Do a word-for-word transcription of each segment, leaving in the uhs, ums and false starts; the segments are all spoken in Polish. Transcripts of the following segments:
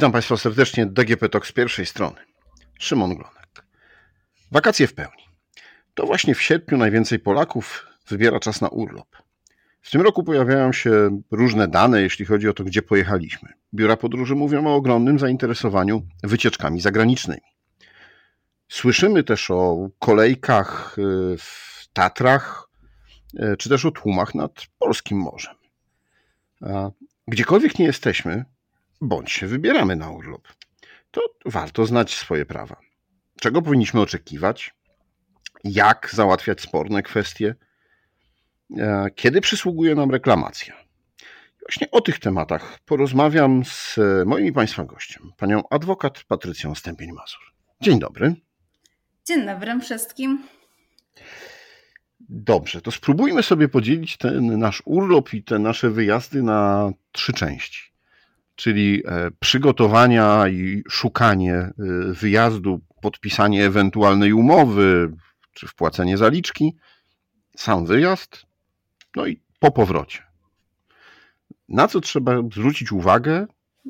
Witam Państwa serdecznie, D G P Talk z pierwszej strony. Szymon Glonek. Wakacje w pełni. To właśnie w sierpniu najwięcej Polaków wybiera czas na urlop. W tym roku pojawiają się różne dane, jeśli chodzi o to, gdzie pojechaliśmy. Biura podróży mówią o ogromnym zainteresowaniu wycieczkami zagranicznymi. Słyszymy też o kolejkach w Tatrach, czy też o tłumach nad Polskim Morzem. A gdziekolwiek nie jesteśmy, bądź się wybieramy na urlop, to warto znać swoje prawa. Czego powinniśmy oczekiwać? Jak załatwiać sporne kwestie? Kiedy przysługuje nam reklamacja? Właśnie o tych tematach porozmawiam z moim i Państwa gościem, panią adwokat Patrycją Stępień-Mazur. Dzień dobry. Dzień dobry wszystkim. Dobrze, to spróbujmy sobie podzielić ten nasz urlop i te nasze wyjazdy na trzy części. Czyli przygotowania i szukanie wyjazdu, podpisanie ewentualnej umowy, czy wpłacenie zaliczki, sam wyjazd, no i po powrocie. Na co trzeba zwrócić uwagę,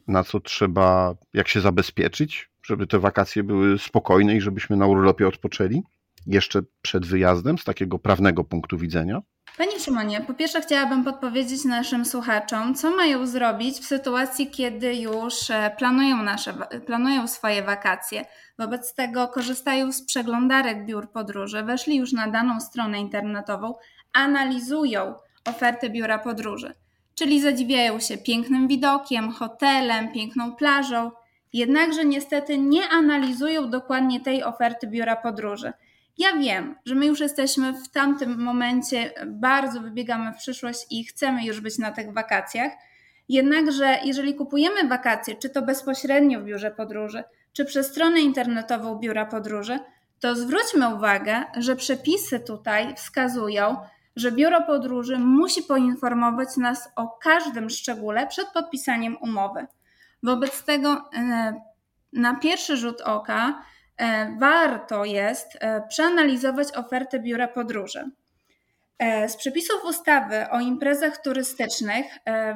na co trzeba, jak się zabezpieczyć, żeby te wakacje były spokojne i żebyśmy na urlopie odpoczęli, jeszcze przed wyjazdem z takiego prawnego punktu widzenia. Panie Szymonie, po pierwsze chciałabym podpowiedzieć naszym słuchaczom, co mają zrobić w sytuacji, kiedy już planują, nasze, planują swoje wakacje. Wobec tego korzystają z przeglądarek biur podróży, weszli już na daną stronę internetową, analizują ofertę biura podróży, czyli zadziwiają się pięknym widokiem, hotelem, piękną plażą, jednakże niestety nie analizują dokładnie tej oferty biura podróży. Ja wiem, że my już jesteśmy w tamtym momencie, bardzo wybiegamy w przyszłość i chcemy już być na tych wakacjach, jednakże jeżeli kupujemy wakacje, czy to bezpośrednio w biurze podróży, czy przez stronę internetową biura podróży, to zwróćmy uwagę, że przepisy tutaj wskazują, że biuro podróży musi poinformować nas o każdym szczególe przed podpisaniem umowy. Wobec tego na pierwszy rzut oka warto jest przeanalizować ofertę biura podróży. Z przepisów ustawy o imprezach turystycznych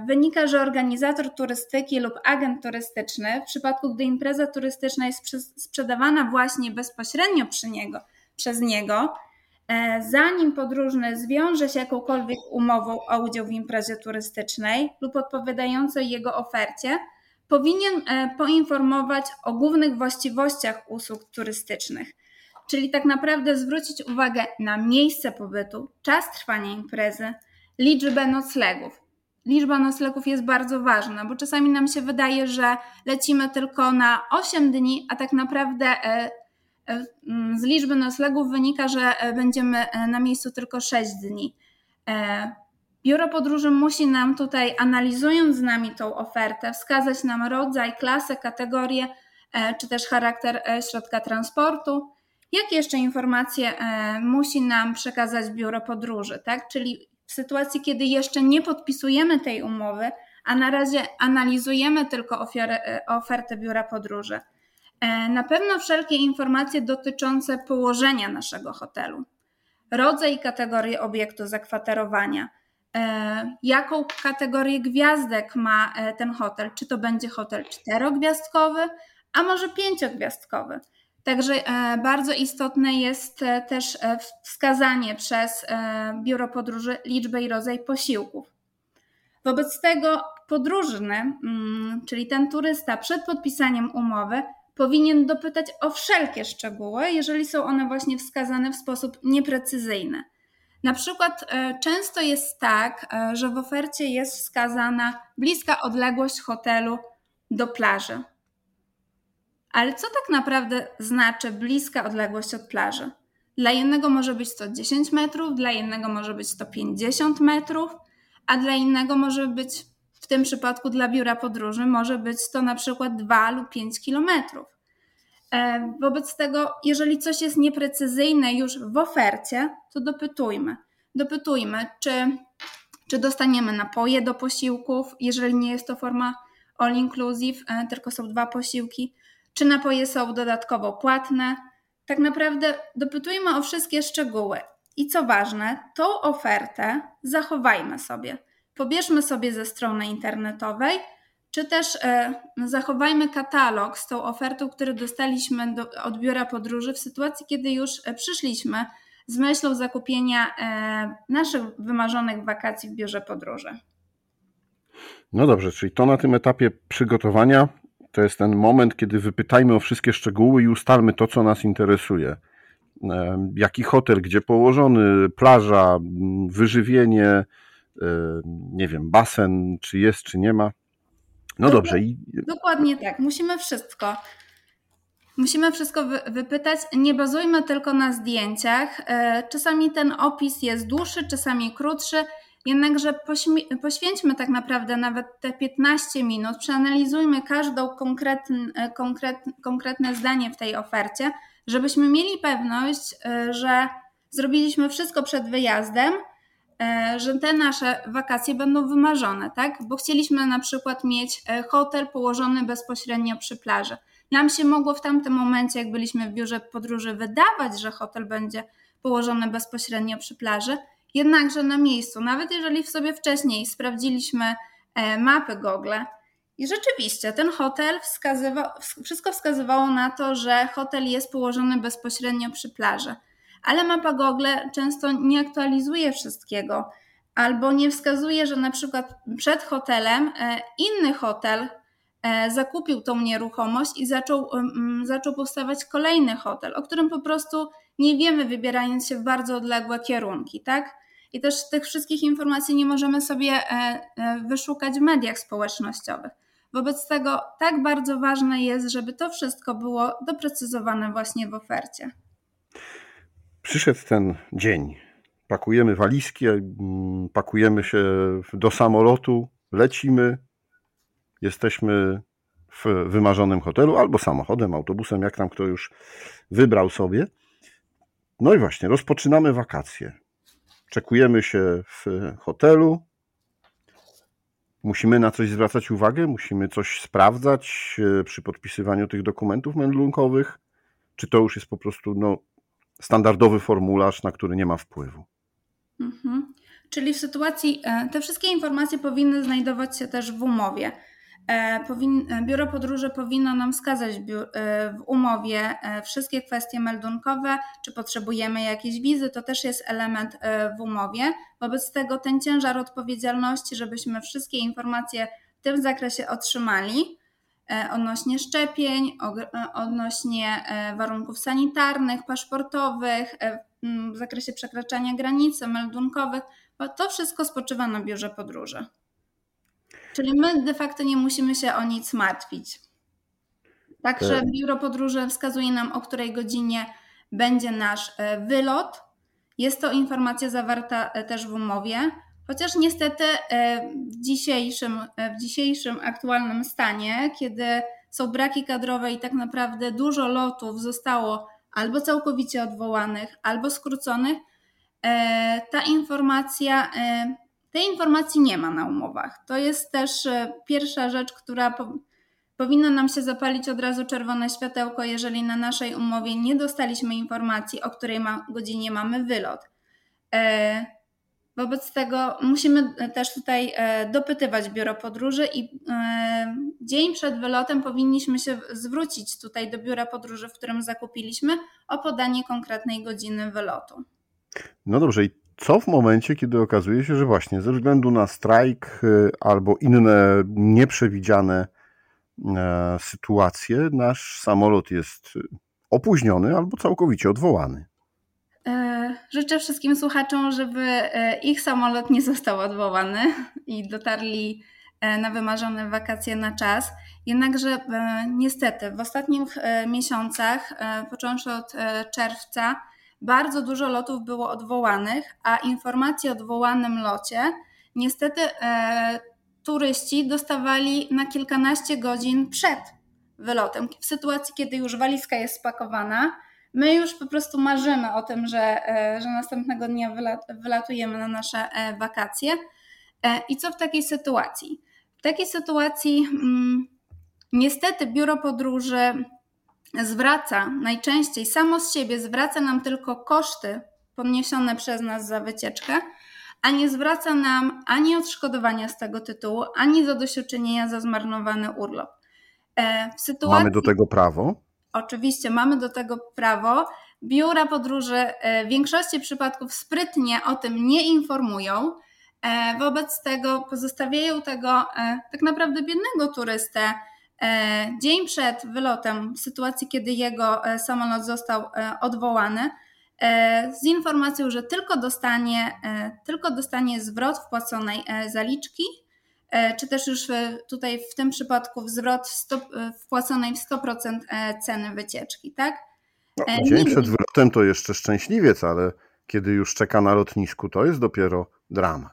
wynika, że organizator turystyki lub agent turystyczny w przypadku, gdy impreza turystyczna jest sprzedawana właśnie bezpośrednio przy niego, przez niego, zanim podróżny zwiąże się jakąkolwiek umową o udział w imprezie turystycznej lub odpowiadającej jego ofercie, powinien poinformować o głównych właściwościach usług turystycznych, czyli tak naprawdę zwrócić uwagę na miejsce pobytu, czas trwania imprezy, liczbę noclegów. Liczba noclegów jest bardzo ważna, bo czasami nam się wydaje, że lecimy tylko na osiem dni, a tak naprawdę z liczby noclegów wynika, że będziemy na miejscu tylko sześć dni. Biuro podróży musi nam tutaj, analizując z nami tą ofertę, wskazać nam rodzaj, klasę, kategorię, czy też charakter środka transportu. Jakie jeszcze informacje musi nam przekazać biuro podróży, tak? Czyli w sytuacji, kiedy jeszcze nie podpisujemy tej umowy, a na razie analizujemy tylko ofertę biura podróży. Na pewno wszelkie informacje dotyczące położenia naszego hotelu, rodzaj i kategorię obiektu zakwaterowania, jaką kategorię gwiazdek ma ten hotel, czy to będzie hotel czterogwiazdkowy, a może pięciogwiazdkowy. Także bardzo istotne jest też wskazanie przez biuro podróży liczby i rodzaj posiłków. Wobec tego podróżny, czyli ten turysta, przed podpisaniem umowy powinien dopytać o wszelkie szczegóły, jeżeli są one właśnie wskazane w sposób nieprecyzyjny. Na przykład często jest tak, że w ofercie jest wskazana bliska odległość hotelu do plaży. Ale co tak naprawdę znaczy bliska odległość od plaży? Dla jednego może być to dziesięć metrów, dla innego może być to pięćdziesiąt metrów, a dla innego może być, w tym przypadku dla biura podróży, może być to na przykład dwa lub pięć kilometrów. Wobec tego, jeżeli coś jest nieprecyzyjne już w ofercie, to dopytujmy. Dopytujmy, czy, czy dostaniemy napoje do posiłków, jeżeli nie jest to forma all inclusive, tylko są dwa posiłki, czy napoje są dodatkowo płatne. Tak naprawdę dopytujmy o wszystkie szczegóły. I co ważne, tą ofertę zachowajmy sobie. Pobierzmy sobie ze strony internetowej, czy też zachowajmy katalog z tą ofertą, który dostaliśmy do, od biura podróży w sytuacji, kiedy już przyszliśmy z myślą zakupienia naszych wymarzonych wakacji w biurze podróży. No dobrze, czyli to na tym etapie przygotowania to jest ten moment, kiedy wypytajmy o wszystkie szczegóły i ustalmy to, co nas interesuje. Jaki hotel, gdzie położony, plaża, wyżywienie, nie wiem, basen, czy jest, czy nie ma. No dobrze. Dokładnie tak, musimy wszystko. Musimy wszystko wypytać, nie bazujmy tylko na zdjęciach. Czasami ten opis jest dłuższy, czasami krótszy, jednakże poświęćmy tak naprawdę nawet te piętnaście minut, przeanalizujmy każdą konkretne, konkretne, konkretne zdanie w tej ofercie, żebyśmy mieli pewność, że zrobiliśmy wszystko przed wyjazdem, że te nasze wakacje będą wymarzone, tak? Bo chcieliśmy na przykład mieć hotel położony bezpośrednio przy plaży. Nam się mogło w tamtym momencie, jak byliśmy w biurze podróży, wydawać, że hotel będzie położony bezpośrednio przy plaży, jednakże na miejscu, nawet jeżeli w sobie wcześniej sprawdziliśmy mapy Google i rzeczywiście ten hotel wskazywał, wszystko wskazywało na to, że hotel jest położony bezpośrednio przy plaży, ale mapa Google często nie aktualizuje wszystkiego albo nie wskazuje, że na przykład przed hotelem inny hotel zakupił tą nieruchomość i zaczął, zaczął powstawać kolejny hotel, o którym po prostu nie wiemy, wybierając się w bardzo odległe kierunki, tak? I też tych wszystkich informacji nie możemy sobie wyszukać w mediach społecznościowych. Wobec tego tak bardzo ważne jest, żeby to wszystko było doprecyzowane właśnie w ofercie. Przyszedł ten dzień, pakujemy walizki, pakujemy się do samolotu, lecimy, jesteśmy w wymarzonym hotelu albo samochodem, autobusem, jak tam kto już wybrał sobie. No i właśnie, rozpoczynamy wakacje. Czekujemy się w hotelu. Musimy na coś zwracać uwagę, musimy coś sprawdzać przy podpisywaniu tych dokumentów meldunkowych. Czy to już jest po prostu no, standardowy formularz, na który nie ma wpływu? Mhm. Czyli w sytuacji, te wszystkie informacje powinny znajdować się też w umowie. Biuro podróży powinno nam wskazać w umowie wszystkie kwestie meldunkowe, czy potrzebujemy jakiejś wizy, to też jest element w umowie. Wobec tego ten ciężar odpowiedzialności, żebyśmy wszystkie informacje w tym zakresie otrzymali odnośnie szczepień, odnośnie warunków sanitarnych, paszportowych, w zakresie przekraczania granicy, meldunkowych, bo to wszystko spoczywa na biurze podróży. Czyli my de facto nie musimy się o nic martwić. Także biuro podróży wskazuje nam, o której godzinie będzie nasz wylot. Jest to informacja zawarta też w umowie, chociaż niestety w dzisiejszym, w dzisiejszym aktualnym stanie, kiedy są braki kadrowe i tak naprawdę dużo lotów zostało albo całkowicie odwołanych, albo skróconych, ta informacja... Tej informacji nie ma na umowach. To jest też pierwsza rzecz, która po, powinna nam się zapalić od razu czerwone światełko, jeżeli na naszej umowie nie dostaliśmy informacji, o której ma, godzinie mamy wylot. E, wobec tego musimy też tutaj e, dopytywać biuro podróży i e, dzień przed wylotem powinniśmy się zwrócić tutaj do biura podróży, w którym zakupiliśmy, o podanie konkretnej godziny wylotu. No dobrze, i co w momencie, kiedy okazuje się, że właśnie ze względu na strajk albo inne nieprzewidziane sytuacje nasz samolot jest opóźniony albo całkowicie odwołany? Życzę wszystkim słuchaczom, żeby ich samolot nie został odwołany i dotarli na wymarzone wakacje na czas. Jednakże niestety w ostatnich miesiącach, począwszy od czerwca, bardzo dużo lotów było odwołanych, a informacje o odwołanym locie niestety e, turyści dostawali na kilkanaście godzin przed wylotem. W sytuacji, kiedy już walizka jest spakowana, my już po prostu marzymy o tym, że, e, że następnego dnia wylat, wylatujemy na nasze e, wakacje. E, I co w takiej sytuacji? W takiej sytuacji mm, niestety biuro podróży zwraca najczęściej, samo z siebie zwraca nam tylko koszty poniesione przez nas za wycieczkę, a nie zwraca nam ani odszkodowania z tego tytułu, ani zadośćuczynienia za zmarnowany urlop. W sytuacji... Mamy do tego prawo? Oczywiście, mamy do tego prawo. Biura podróży w większości przypadków sprytnie o tym nie informują, wobec tego pozostawiają tego tak naprawdę biednego turystę dzień przed wylotem, w sytuacji, kiedy jego samolot został odwołany, z informacją, że tylko dostanie, tylko dostanie zwrot wpłaconej zaliczki, czy też już tutaj w tym przypadku zwrot wpłaconej w sto procent ceny wycieczki, tak? No, dzień Nigdy. przed wylotem to jeszcze szczęśliwiec, ale kiedy już czeka na lotnisku, to jest dopiero dramat.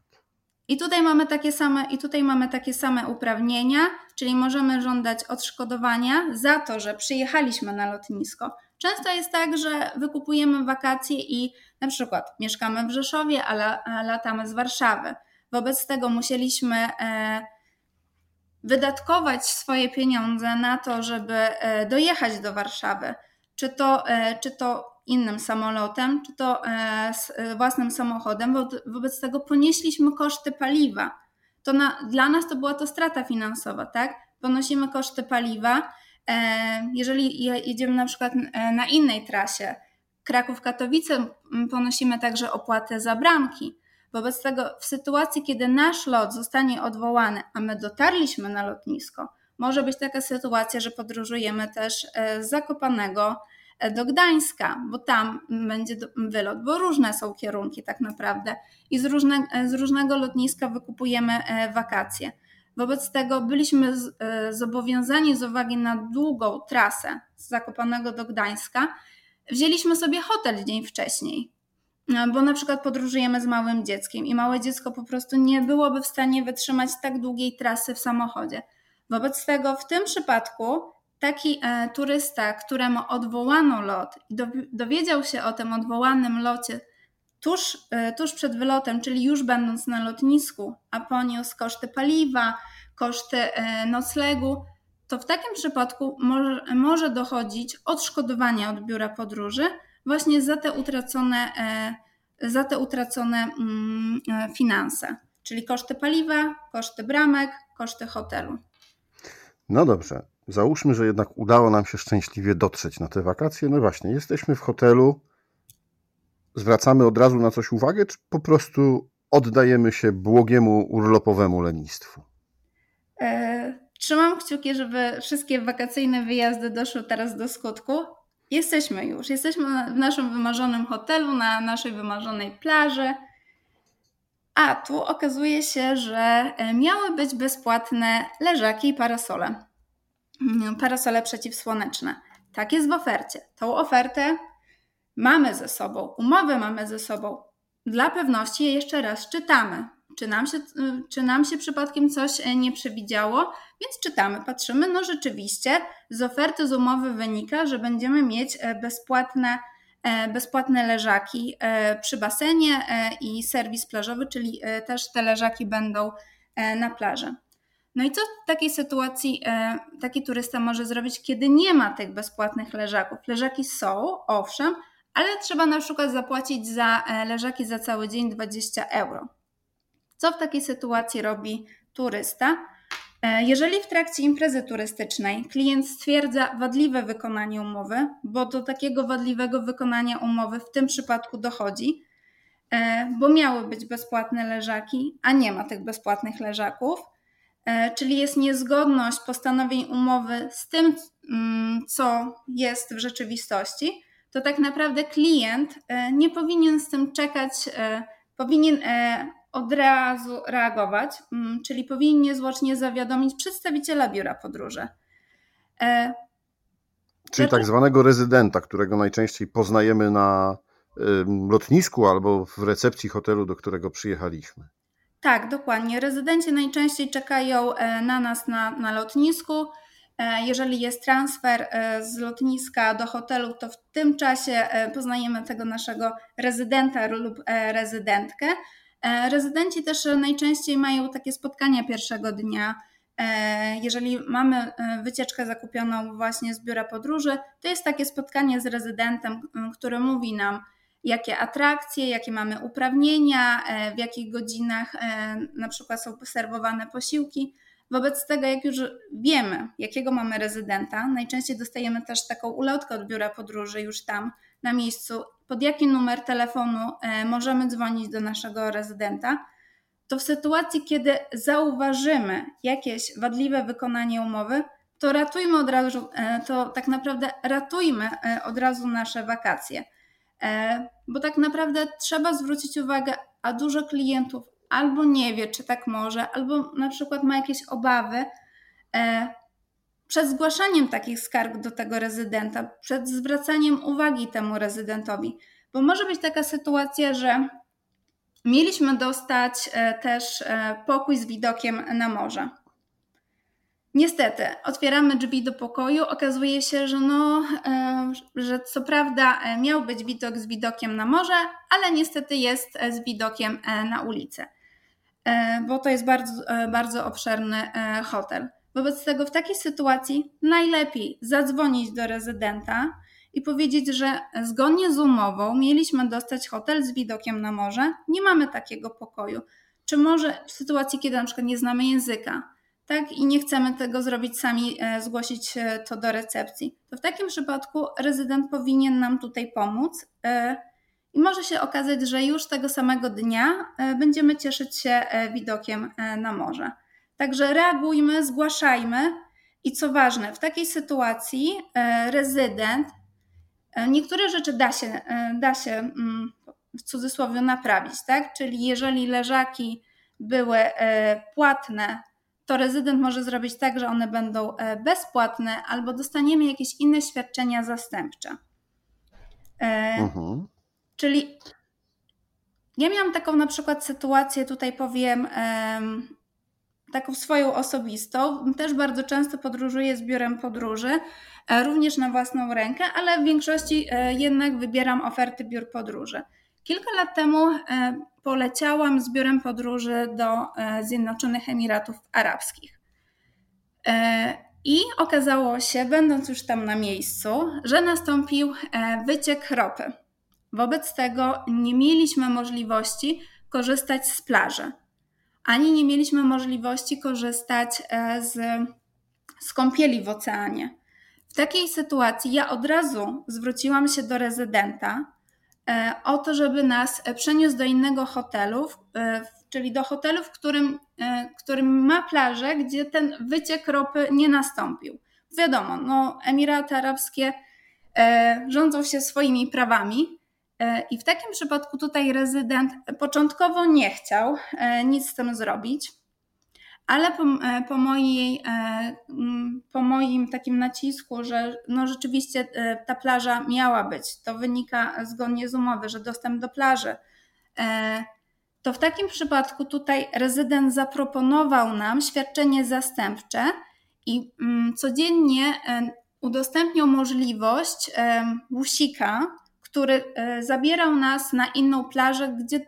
I tutaj mamy takie same, i tutaj mamy takie same uprawnienia, czyli możemy żądać odszkodowania za to, że przyjechaliśmy na lotnisko. Często jest tak, że wykupujemy wakacje i na przykład mieszkamy w Rzeszowie, ale latamy z Warszawy. Wobec tego musieliśmy e, wydatkować swoje pieniądze na to, żeby e, dojechać do Warszawy. Czy to, e, czy to innym samolotem, czy to e, z, e, własnym samochodem. Wo, wobec tego ponieśliśmy koszty paliwa. To na, dla nas to była to strata finansowa, tak? Ponosimy koszty paliwa. E, jeżeli jedziemy na przykład na innej trasie, Kraków-Katowice, ponosimy także opłatę za bramki. Wobec tego w sytuacji, kiedy nasz lot zostanie odwołany, a my dotarliśmy na lotnisko, może być taka sytuacja, że podróżujemy też z Zakopanego do Gdańska, bo tam będzie wylot, bo różne są kierunki tak naprawdę i z, różne, z różnego lotniska wykupujemy wakacje. Wobec tego byliśmy zobowiązani z uwagi na długą trasę z Zakopanego do Gdańska, wzięliśmy sobie hotel dzień wcześniej. Bo na przykład podróżujemy z małym dzieckiem i małe dziecko po prostu nie byłoby w stanie wytrzymać tak długiej trasy w samochodzie. Wobec tego w tym przypadku taki e, turysta, któremu odwołano lot i do, dowiedział się o tym odwołanym locie tuż, e, tuż przed wylotem, czyli już będąc na lotnisku, a poniósł koszty paliwa, koszty e, noclegu, to w takim przypadku może, może dochodzić odszkodowania od biura podróży właśnie za te utracone, za te utracone finanse, czyli koszty paliwa, koszty bramek, koszty hotelu. No dobrze, załóżmy, że jednak udało nam się szczęśliwie dotrzeć na te wakacje. No właśnie, jesteśmy w hotelu, zwracamy od razu na coś uwagę, czy po prostu oddajemy się błogiemu urlopowemu lenistwu? E, trzymam kciuki, żeby wszystkie wakacyjne wyjazdy doszły teraz do skutku. Jesteśmy już, jesteśmy w naszym wymarzonym hotelu, na naszej wymarzonej plaży, a tu okazuje się, że miały być bezpłatne leżaki i parasole, parasole przeciwsłoneczne. Tak jest w ofercie. Tą ofertę mamy ze sobą, umowę mamy ze sobą. Dla pewności jeszcze raz czytamy, czy nam się, czy nam się przypadkiem coś nie przewidziało, więc czytamy, patrzymy, no rzeczywiście z oferty, z umowy wynika, że będziemy mieć bezpłatne, bezpłatne leżaki przy basenie i serwis plażowy, czyli też te leżaki będą na plaży. No i co w takiej sytuacji taki turysta może zrobić, kiedy nie ma tych bezpłatnych leżaków? Leżaki są, owszem, ale trzeba na przykład zapłacić za leżaki za cały dzień dwadzieścia euro. Co w takiej sytuacji robi turysta? Jeżeli w trakcie imprezy turystycznej klient stwierdza wadliwe wykonanie umowy, bo do takiego wadliwego wykonania umowy w tym przypadku dochodzi, bo miały być bezpłatne leżaki, a nie ma tych bezpłatnych leżaków, czyli jest niezgodność postanowień umowy z tym, co jest w rzeczywistości, to tak naprawdę klient nie powinien z tym czekać, powinien od razu reagować, czyli powinien niezwłocznie zawiadomić przedstawiciela biura podróży. E, czyli tak zwanego rezydenta, którego najczęściej poznajemy na y, lotnisku albo w recepcji hotelu, do którego przyjechaliśmy. Tak, dokładnie. Rezydenci najczęściej czekają na nas na, na lotnisku. Jeżeli jest transfer z lotniska do hotelu, to w tym czasie poznajemy tego naszego rezydenta lub rezydentkę. Rezydenci też najczęściej mają takie spotkania pierwszego dnia. Jeżeli mamy wycieczkę zakupioną właśnie z biura podróży, to jest takie spotkanie z rezydentem, który mówi nam, jakie atrakcje, jakie mamy uprawnienia, w jakich godzinach na przykład są serwowane posiłki. Wobec tego, jak już wiemy, jakiego mamy rezydenta, najczęściej dostajemy też taką ulotkę od biura podróży już tam na miejscu, pod jaki numer telefonu możemy dzwonić do naszego rezydenta, to w sytuacji, kiedy zauważymy jakieś wadliwe wykonanie umowy, to ratujmy od razu, to tak naprawdę ratujmy od razu nasze wakacje. Bo tak naprawdę trzeba zwrócić uwagę, a dużo klientów albo nie wie, czy tak może, albo na przykład ma jakieś obawy. Przed zgłaszaniem takich skarg do tego rezydenta, przed zwracaniem uwagi temu rezydentowi, bo może być taka sytuacja, że mieliśmy dostać też pokój z widokiem na morze. Niestety, otwieramy drzwi do pokoju, okazuje się, że, no, że co prawda miał być widok z widokiem na morze, ale niestety jest z widokiem na ulicę, bo to jest bardzo, bardzo obszerny hotel. Wobec tego w takiej sytuacji najlepiej zadzwonić do rezydenta i powiedzieć, że zgodnie z umową mieliśmy dostać hotel z widokiem na morze, nie mamy takiego pokoju. Czy może w sytuacji, kiedy na przykład nie znamy języka, tak, i nie chcemy tego zrobić sami, zgłosić to do recepcji, to w takim przypadku rezydent powinien nam tutaj pomóc i może się okazać, że już tego samego dnia będziemy cieszyć się widokiem na morze. Także reagujmy, zgłaszajmy i co ważne, w takiej sytuacji rezydent, niektóre rzeczy da się, da się w cudzysłowie naprawić, tak? Czyli jeżeli leżaki były płatne, to rezydent może zrobić tak, że one będą bezpłatne albo dostaniemy jakieś inne świadczenia zastępcze. Mhm. Czyli ja miałam taką na przykład sytuację, tutaj powiem, taką swoją osobistą. Też bardzo często podróżuję z biurem podróży, również na własną rękę, ale w większości jednak wybieram oferty biur podróży. Kilka lat temu poleciałam z biurem podróży do Zjednoczonych Emiratów Arabskich. I okazało się, będąc już tam na miejscu, że nastąpił wyciek ropy. Wobec tego nie mieliśmy możliwości korzystać z plaży. Ani nie mieliśmy możliwości korzystać z, z kąpieli w oceanie. W takiej sytuacji ja od razu zwróciłam się do rezydenta o to, żeby nas przeniósł do innego hotelu, czyli do hotelu, w którym, którym ma plażę, gdzie ten wyciek ropy nie nastąpił. Wiadomo, no, Emiraty Arabskie rządzą się swoimi prawami. I w takim przypadku tutaj rezydent początkowo nie chciał nic z tym zrobić, ale po, po, mojej, po moim takim nacisku, że no rzeczywiście ta plaża miała być, to wynika zgodnie z umowy, że dostęp do plaży, to w takim przypadku tutaj rezydent zaproponował nam świadczenie zastępcze i codziennie udostępniał możliwość busika, który zabierał nas na inną plażę, gdzie,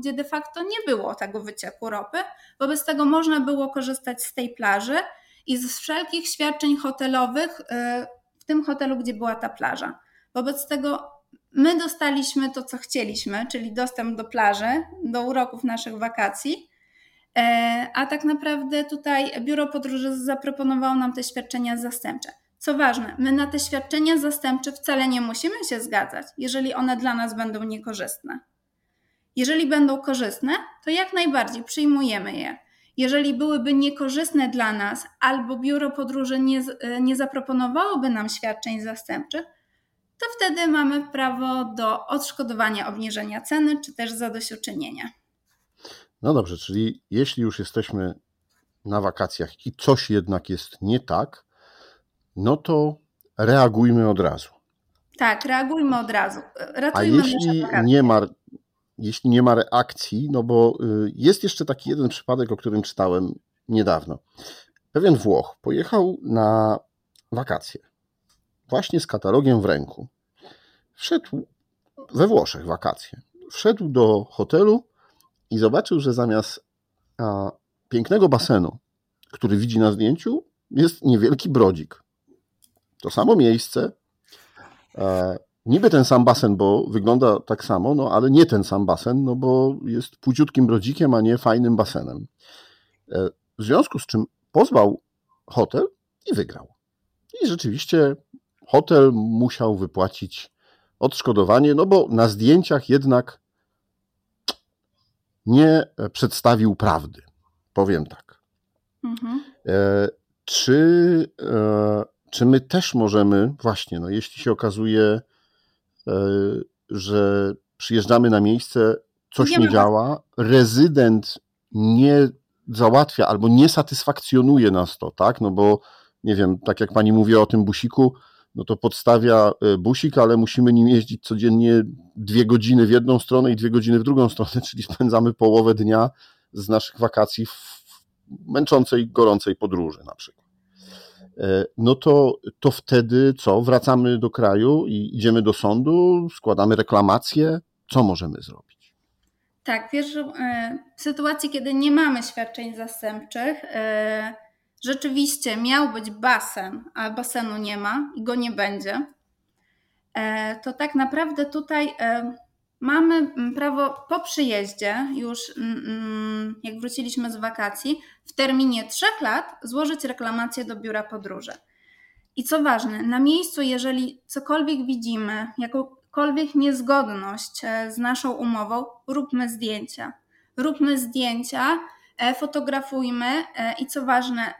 gdzie de facto nie było tego wycieku ropy. Wobec tego można było korzystać z tej plaży i z wszelkich świadczeń hotelowych w tym hotelu, gdzie była ta plaża. Wobec tego my dostaliśmy to, co chcieliśmy, czyli dostęp do plaży, do uroków naszych wakacji, a tak naprawdę tutaj biuro podróży zaproponowało nam te świadczenia zastępcze. Co ważne, my na te świadczenia zastępcze wcale nie musimy się zgadzać, jeżeli one dla nas będą niekorzystne. Jeżeli będą korzystne, to jak najbardziej przyjmujemy je. Jeżeli byłyby niekorzystne dla nas albo biuro podróży nie, nie zaproponowałoby nam świadczeń zastępczych, to wtedy mamy prawo do odszkodowania, obniżenia ceny czy też zadośćuczynienia. No dobrze, czyli jeśli już jesteśmy na wakacjach i coś jednak jest nie tak, no to reagujmy od razu. Tak, reagujmy od razu. Ratujmy. A jeśli nie ma, jeśli nie ma reakcji, no bo jest jeszcze taki jeden przypadek, o którym czytałem niedawno. Pewien Włoch pojechał na wakacje właśnie z katalogiem w ręku. Wszedł we Włoszech wakacje. Wszedł do hotelu i zobaczył, że zamiast a, pięknego basenu, który widzi na zdjęciu, jest niewielki brodzik. To samo miejsce, niby ten sam basen, bo wygląda tak samo, no ale nie ten sam basen, no bo jest płciutkim brodzikiem, a nie fajnym basenem. W związku z czym pozwał hotel i wygrał. I rzeczywiście hotel musiał wypłacić odszkodowanie, no bo na zdjęciach jednak nie przedstawił prawdy. Powiem tak. Mhm. E, czy, e, czy my też możemy, właśnie, no jeśli się okazuje, e, że przyjeżdżamy na miejsce, coś nie, nie działa, rezydent nie załatwia albo nie satysfakcjonuje nas to, tak? No bo nie wiem, tak jak pani mówiła o tym busiku, no to podstawia busik, ale musimy nim jeździć codziennie dwie godziny w jedną stronę i dwie godziny w drugą stronę, czyli spędzamy połowę dnia z naszych wakacji w męczącej, gorącej podróży na przykład. No to, to wtedy co? Wracamy do kraju i idziemy do sądu, składamy reklamację. Co możemy zrobić? Tak, wiesz, w sytuacji, kiedy nie mamy świadczeń zastępczych, rzeczywiście miał być basen, a basenu nie ma i go nie będzie, to tak naprawdę tutaj mamy prawo po przyjeździe, już jak wróciliśmy z wakacji, w terminie trzech lat złożyć reklamację do biura podróży. I co ważne, na miejscu, jeżeli cokolwiek widzimy, jako jakąkolwiek niezgodność z naszą umową, róbmy zdjęcia. Róbmy zdjęcia, fotografujmy i co ważne,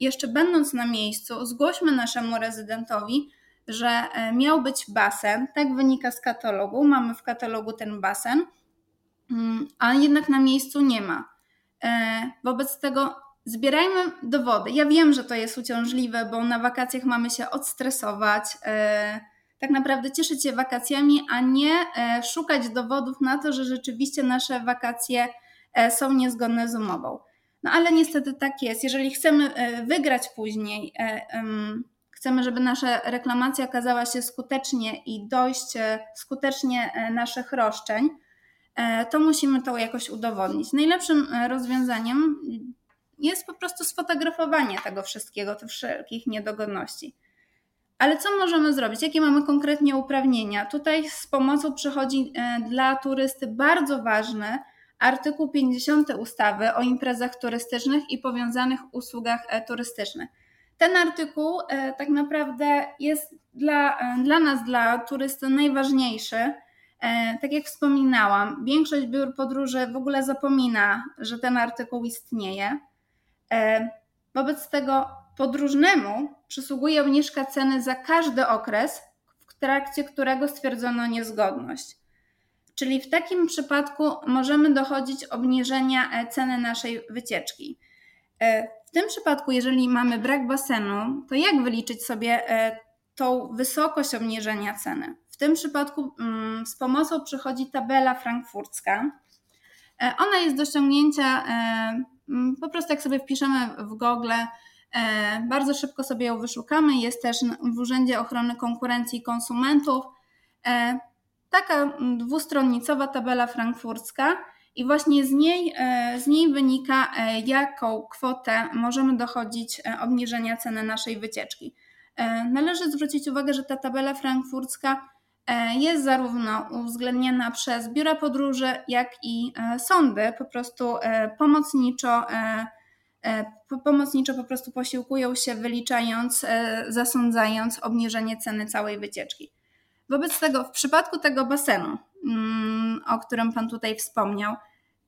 jeszcze będąc na miejscu, zgłośmy naszemu rezydentowi, że miał być basen, tak wynika z katalogu, mamy w katalogu ten basen, a jednak na miejscu nie ma. Wobec tego zbierajmy dowody. Ja wiem, że to jest uciążliwe, bo na wakacjach mamy się odstresować, tak naprawdę cieszyć się wakacjami, a nie szukać dowodów na to, że rzeczywiście nasze wakacje są niezgodne z umową. No ale niestety tak jest. Jeżeli chcemy wygrać później, chcemy, żeby nasza reklamacja okazała się skutecznie i dojść skutecznie naszych roszczeń, to musimy to jakoś udowodnić. Najlepszym rozwiązaniem jest po prostu sfotografowanie tego wszystkiego, tych wszelkich niedogodności. Ale co możemy zrobić? Jakie mamy konkretnie uprawnienia? Tutaj z pomocą przychodzi dla turysty bardzo ważny artykuł pięćdziesiąty ustawy o imprezach turystycznych i powiązanych usługach turystycznych. Ten artykuł tak naprawdę jest dla, dla nas, dla turysty najważniejszy. Tak jak wspominałam, większość biur podróży w ogóle zapomina, że ten artykuł istnieje. Wobec tego podróżnemu przysługuje obniżka ceny za każdy okres, w trakcie którego stwierdzono niezgodność. Czyli w takim przypadku możemy dochodzić obniżenia ceny naszej wycieczki. W tym przypadku, jeżeli mamy brak basenu, to jak wyliczyć sobie tą wysokość obniżenia ceny? W tym przypadku z pomocą przychodzi tabela frankfurcka. Ona jest do ściągnięcia, po prostu jak sobie wpiszemy w Google, bardzo szybko sobie ją wyszukamy, jest też w Urzędzie Ochrony Konkurencji i Konsumentów taka dwustronnicowa tabela frankfurcka i właśnie z niej, z niej wynika, jaką kwotę możemy dochodzić obniżenia ceny naszej wycieczki. Należy zwrócić uwagę, że ta tabela frankfurcka jest zarówno uwzględniana przez biura podróży, jak i sądy, po prostu pomocniczo pomocniczo po prostu posiłkują się, wyliczając, zasądzając obniżenie ceny całej wycieczki. Wobec tego w przypadku tego basenu, o którym Pan tutaj wspomniał,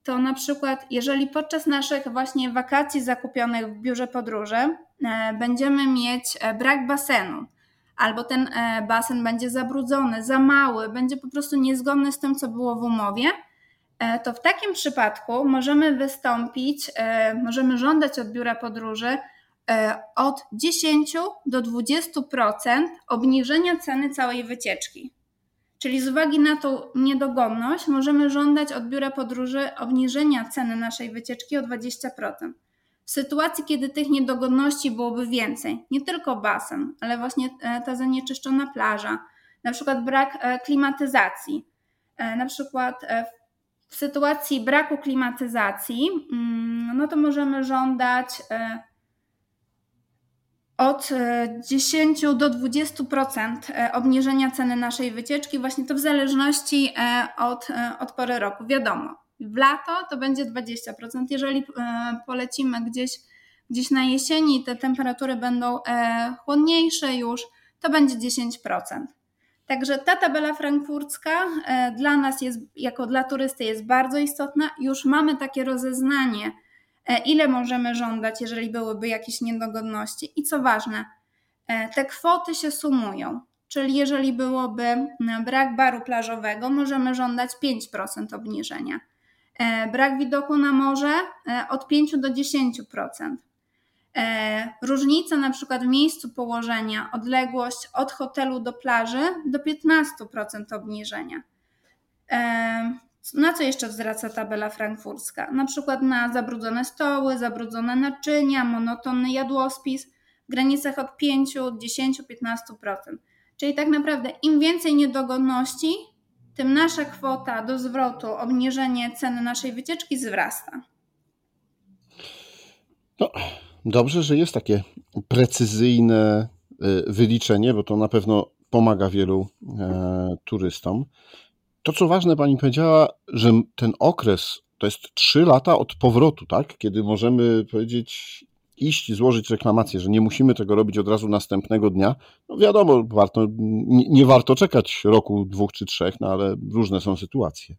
to na przykład jeżeli podczas naszych właśnie wakacji zakupionych w biurze podróży będziemy mieć brak basenu, albo ten basen będzie zabrudzony, za mały, będzie po prostu niezgodny z tym, co było w umowie, to w takim przypadku możemy wystąpić, możemy żądać od biura podróży od dziesięć do dwudziestu procent obniżenia ceny całej wycieczki. Czyli z uwagi na tą niedogodność możemy żądać od biura podróży obniżenia ceny naszej wycieczki o dwadzieścia procent. W sytuacji, kiedy tych niedogodności byłoby więcej, nie tylko basen, ale właśnie ta zanieczyszczona plaża, na przykład brak klimatyzacji, na przykład w sytuacji braku klimatyzacji, no to możemy żądać od dziesięć do dwudziestu procent obniżenia ceny naszej wycieczki, właśnie to w zależności od, od pory roku. Wiadomo, w lato to będzie dwadzieścia procent. Jeżeli polecimy gdzieś, gdzieś na jesieni, te temperatury będą chłodniejsze już, to będzie dziesięć procent. Także ta tabela frankfurcka dla nas, jest, jako dla turysty, jest bardzo istotna. Już mamy takie rozeznanie, ile możemy żądać, jeżeli byłyby jakieś niedogodności. I co ważne, te kwoty się sumują, czyli jeżeli byłoby brak baru plażowego, możemy żądać pięć procent obniżenia. Brak widoku na morze od pięć do dziesięciu procent. Różnica na przykład w miejscu położenia, odległość od hotelu do plaży do piętnastu procent obniżenia. Na co jeszcze zwraca tabela frankfurcka? Na przykład na zabrudzone stoły, zabrudzone naczynia, monotonny jadłospis w granicach od pięć, dziesięć, piętnastu procent. Czyli tak naprawdę im więcej niedogodności, tym nasza kwota do zwrotu, obniżenie ceny naszej wycieczki wzrasta. No, dobrze, że jest takie precyzyjne wyliczenie, bo to na pewno pomaga wielu e, turystom. To, co ważne, pani powiedziała, że ten okres to jest trzy lata od powrotu, tak? Kiedy możemy powiedzieć, iść, złożyć reklamację, że nie musimy tego robić od razu następnego dnia. No wiadomo, warto, nie, nie warto czekać roku, dwóch czy trzech, no ale różne są sytuacje.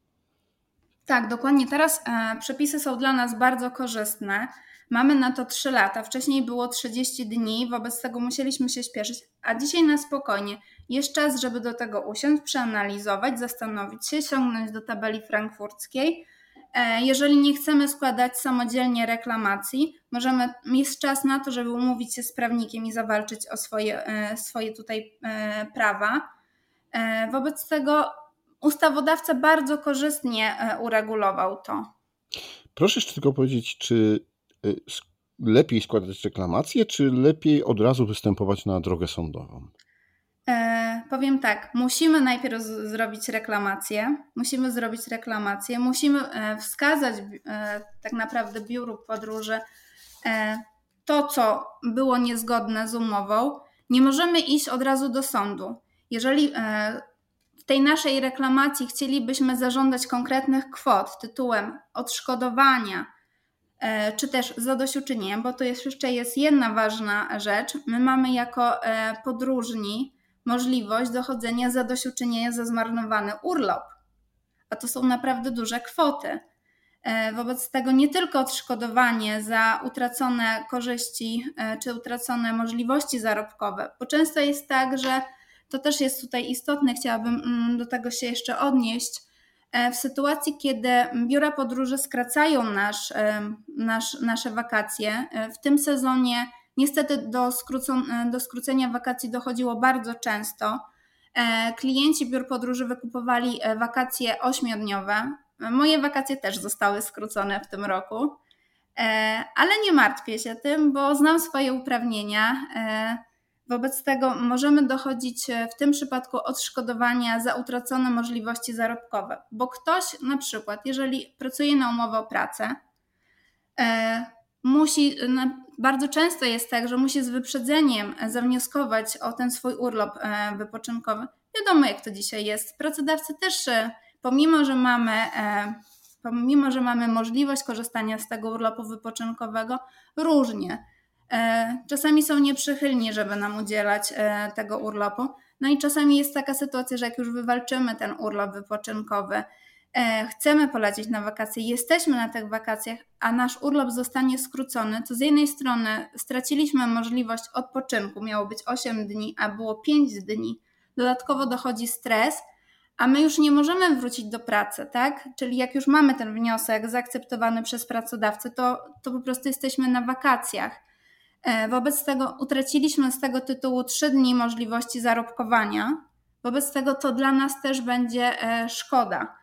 Tak, dokładnie. Teraz e, przepisy są dla nas bardzo korzystne. Mamy na to trzy lata. Wcześniej było trzydzieści dni, wobec tego musieliśmy się śpieszyć, a dzisiaj na spokojnie. Jest czas, żeby do tego usiąść, przeanalizować, zastanowić się, sięgnąć do tabeli frankfurckiej. Jeżeli nie chcemy składać samodzielnie reklamacji, możemy, jest czas na to, żeby umówić się z prawnikiem i zawalczyć o swoje, swoje tutaj prawa. Wobec tego ustawodawca bardzo korzystnie uregulował to. Proszę jeszcze tylko powiedzieć, czy lepiej składać reklamację, czy lepiej od razu występować na drogę sądową? E, powiem tak, musimy najpierw z- zrobić reklamację, musimy zrobić reklamację, musimy e, wskazać e, tak naprawdę biuru podróży e, to, co było niezgodne z umową. Nie możemy iść od razu do sądu. Jeżeli e, w tej naszej reklamacji chcielibyśmy zażądać konkretnych kwot tytułem odszkodowania, czy też zadośćuczynienia, bo to jest, jeszcze jest jedna ważna rzecz. My mamy jako podróżni możliwość dochodzenia zadośćuczynienia za zmarnowany urlop, a to są naprawdę duże kwoty. Wobec tego nie tylko odszkodowanie za utracone korzyści czy utracone możliwości zarobkowe, bo często jest tak, że to też jest tutaj istotne, chciałabym do tego się jeszcze odnieść, w sytuacji, kiedy biura podróży skracają nasz, nasz, nasze wakacje, w tym sezonie niestety do, skrócon, do skrócenia wakacji dochodziło bardzo często. Klienci biur podróży wykupowali wakacje ośmiodniowe. Moje wakacje też zostały skrócone w tym roku, ale nie martwię się tym, bo znam swoje uprawnienia. Wobec tego możemy dochodzić w tym przypadku odszkodowania za utracone możliwości zarobkowe, bo ktoś na przykład, jeżeli pracuje na umowę o pracę, musi, bardzo często jest tak, że musi z wyprzedzeniem zawnioskować o ten swój urlop wypoczynkowy. Wiadomo, jak to dzisiaj jest. Pracodawcy też, pomimo że mamy, pomimo, że mamy możliwość korzystania z tego urlopu wypoczynkowego, różnie. Czasami są nieprzychylni, żeby nam udzielać tego urlopu. No i czasami jest taka sytuacja, że jak już wywalczymy ten urlop wypoczynkowy, chcemy polecieć na wakacje, jesteśmy na tych wakacjach, a nasz urlop zostanie skrócony, to z jednej strony straciliśmy możliwość odpoczynku, miało być osiem dni, a było pięć dni. Dodatkowo dochodzi stres, a my już nie możemy wrócić do pracy, tak? Czyli jak już mamy ten wniosek zaakceptowany przez pracodawcę, to, to po prostu jesteśmy na wakacjach. Wobec tego utraciliśmy z tego tytułu trzy dni możliwości zarobkowania, wobec tego to dla nas też będzie szkoda.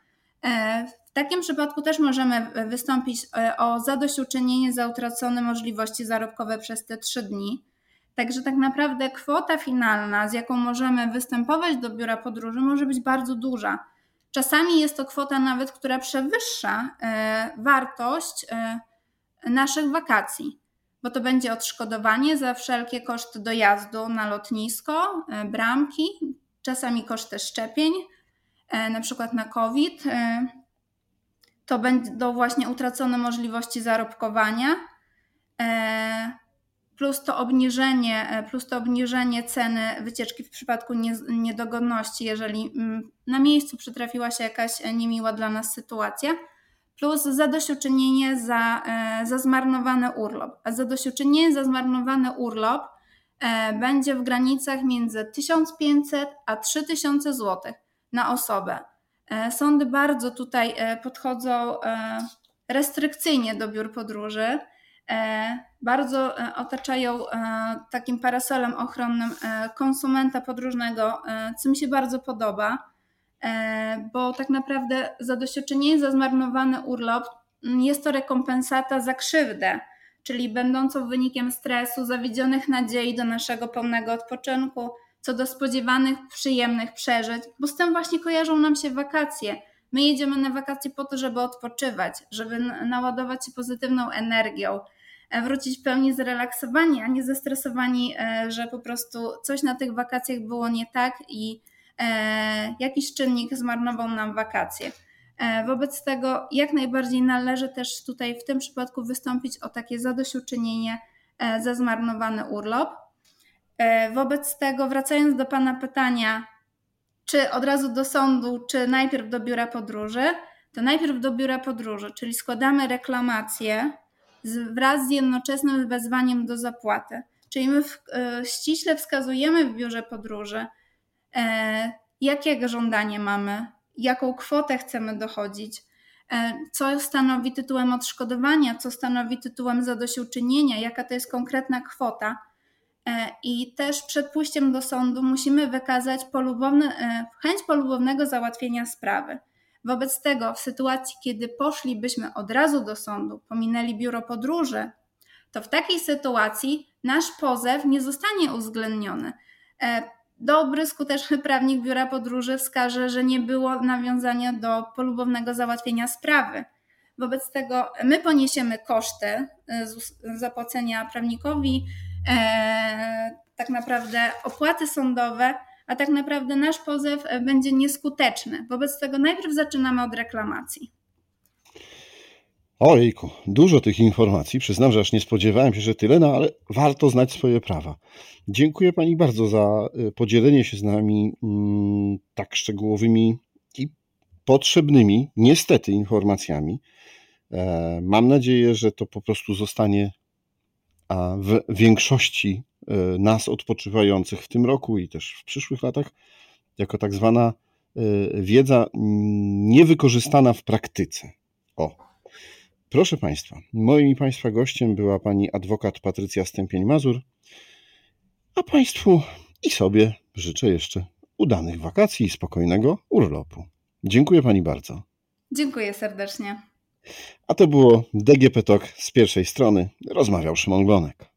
W takim przypadku też możemy wystąpić o zadośćuczynienie za utracone możliwości zarobkowe przez te trzy dni. Także tak naprawdę kwota finalna, z jaką możemy występować do biura podróży, może być bardzo duża. Czasami jest to kwota nawet, która przewyższa wartość naszych wakacji. bo to będzie odszkodowanie za wszelkie koszty dojazdu na lotnisko, bramki, czasami koszty szczepień, na przykład na COVID. To będą właśnie utracone możliwości zarobkowania, plus to obniżenie, plus to obniżenie ceny wycieczki w przypadku niedogodności, jeżeli na miejscu przytrafiła się jakaś niemiła dla nas sytuacja, plus zadośćuczynienie za, za zmarnowany urlop. A zadośćuczynienie za zmarnowany urlop będzie w granicach między tysiąc pięćset a trzy tysiące złotych na osobę. Sądy bardzo tutaj podchodzą restrykcyjnie do biur podróży, bardzo otaczają takim parasolem ochronnym konsumenta podróżnego, co mi się bardzo podoba, bo tak naprawdę zadośćuczynienie za zmarnowany urlop jest to rekompensata za krzywdę, czyli będącą wynikiem stresu, zawiedzionych nadziei do naszego pełnego odpoczynku, co do spodziewanych, przyjemnych przeżyć, bo z tym właśnie kojarzą nam się wakacje. My jedziemy na wakacje po to, żeby odpoczywać, żeby naładować się pozytywną energią, wrócić w pełni zrelaksowani, a nie zestresowani, że po prostu coś na tych wakacjach było nie tak i jakiś czynnik zmarnował nam wakacje. Wobec tego jak najbardziej należy też tutaj w tym przypadku wystąpić o takie zadośćuczynienie za zmarnowany urlop. Wobec tego, wracając do Pana pytania, czy od razu do sądu, czy najpierw do biura podróży, to najpierw do biura podróży, czyli składamy reklamację wraz z jednoczesnym wezwaniem do zapłaty. Czyli my w, ściśle wskazujemy w biurze podróży, e, jakiego żądanie mamy, jaką kwotę chcemy dochodzić, e, co stanowi tytułem odszkodowania, co stanowi tytułem zadośćuczynienia, jaka to jest konkretna kwota. I też przed pójściem do sądu musimy wykazać polubowne, chęć polubownego załatwienia sprawy. Wobec tego w sytuacji, kiedy poszlibyśmy od razu do sądu, pominęli biuro podróży, to w takiej sytuacji nasz pozew nie zostanie uwzględniony. Dobry, skuteczny prawnik biura podróży wskaże, że nie było nawiązania do polubownego załatwienia sprawy. Wobec tego my poniesiemy koszty zapłacenia prawnikowi, E, tak naprawdę opłaty sądowe, a tak naprawdę nasz pozew będzie nieskuteczny. Wobec tego najpierw zaczynamy od reklamacji. Ojejku, dużo tych informacji. Przyznam, że aż nie spodziewałem się, że tyle, no ale warto znać swoje prawa. Dziękuję Pani bardzo za podzielenie się z nami mm, tak szczegółowymi i potrzebnymi, niestety, informacjami. E, mam nadzieję, że to po prostu zostanie a w większości nas odpoczywających w tym roku i też w przyszłych latach, jako tak zwana wiedza niewykorzystana w praktyce. O, proszę Państwa, moim i Państwa gościem była Pani adwokat Patrycja Stępień-Mazur, a Państwu i sobie życzę jeszcze udanych wakacji i spokojnego urlopu. Dziękuję Pani bardzo. Dziękuję serdecznie. A to było D G P Talk z pierwszej strony. Rozmawiał Szymon Glonek.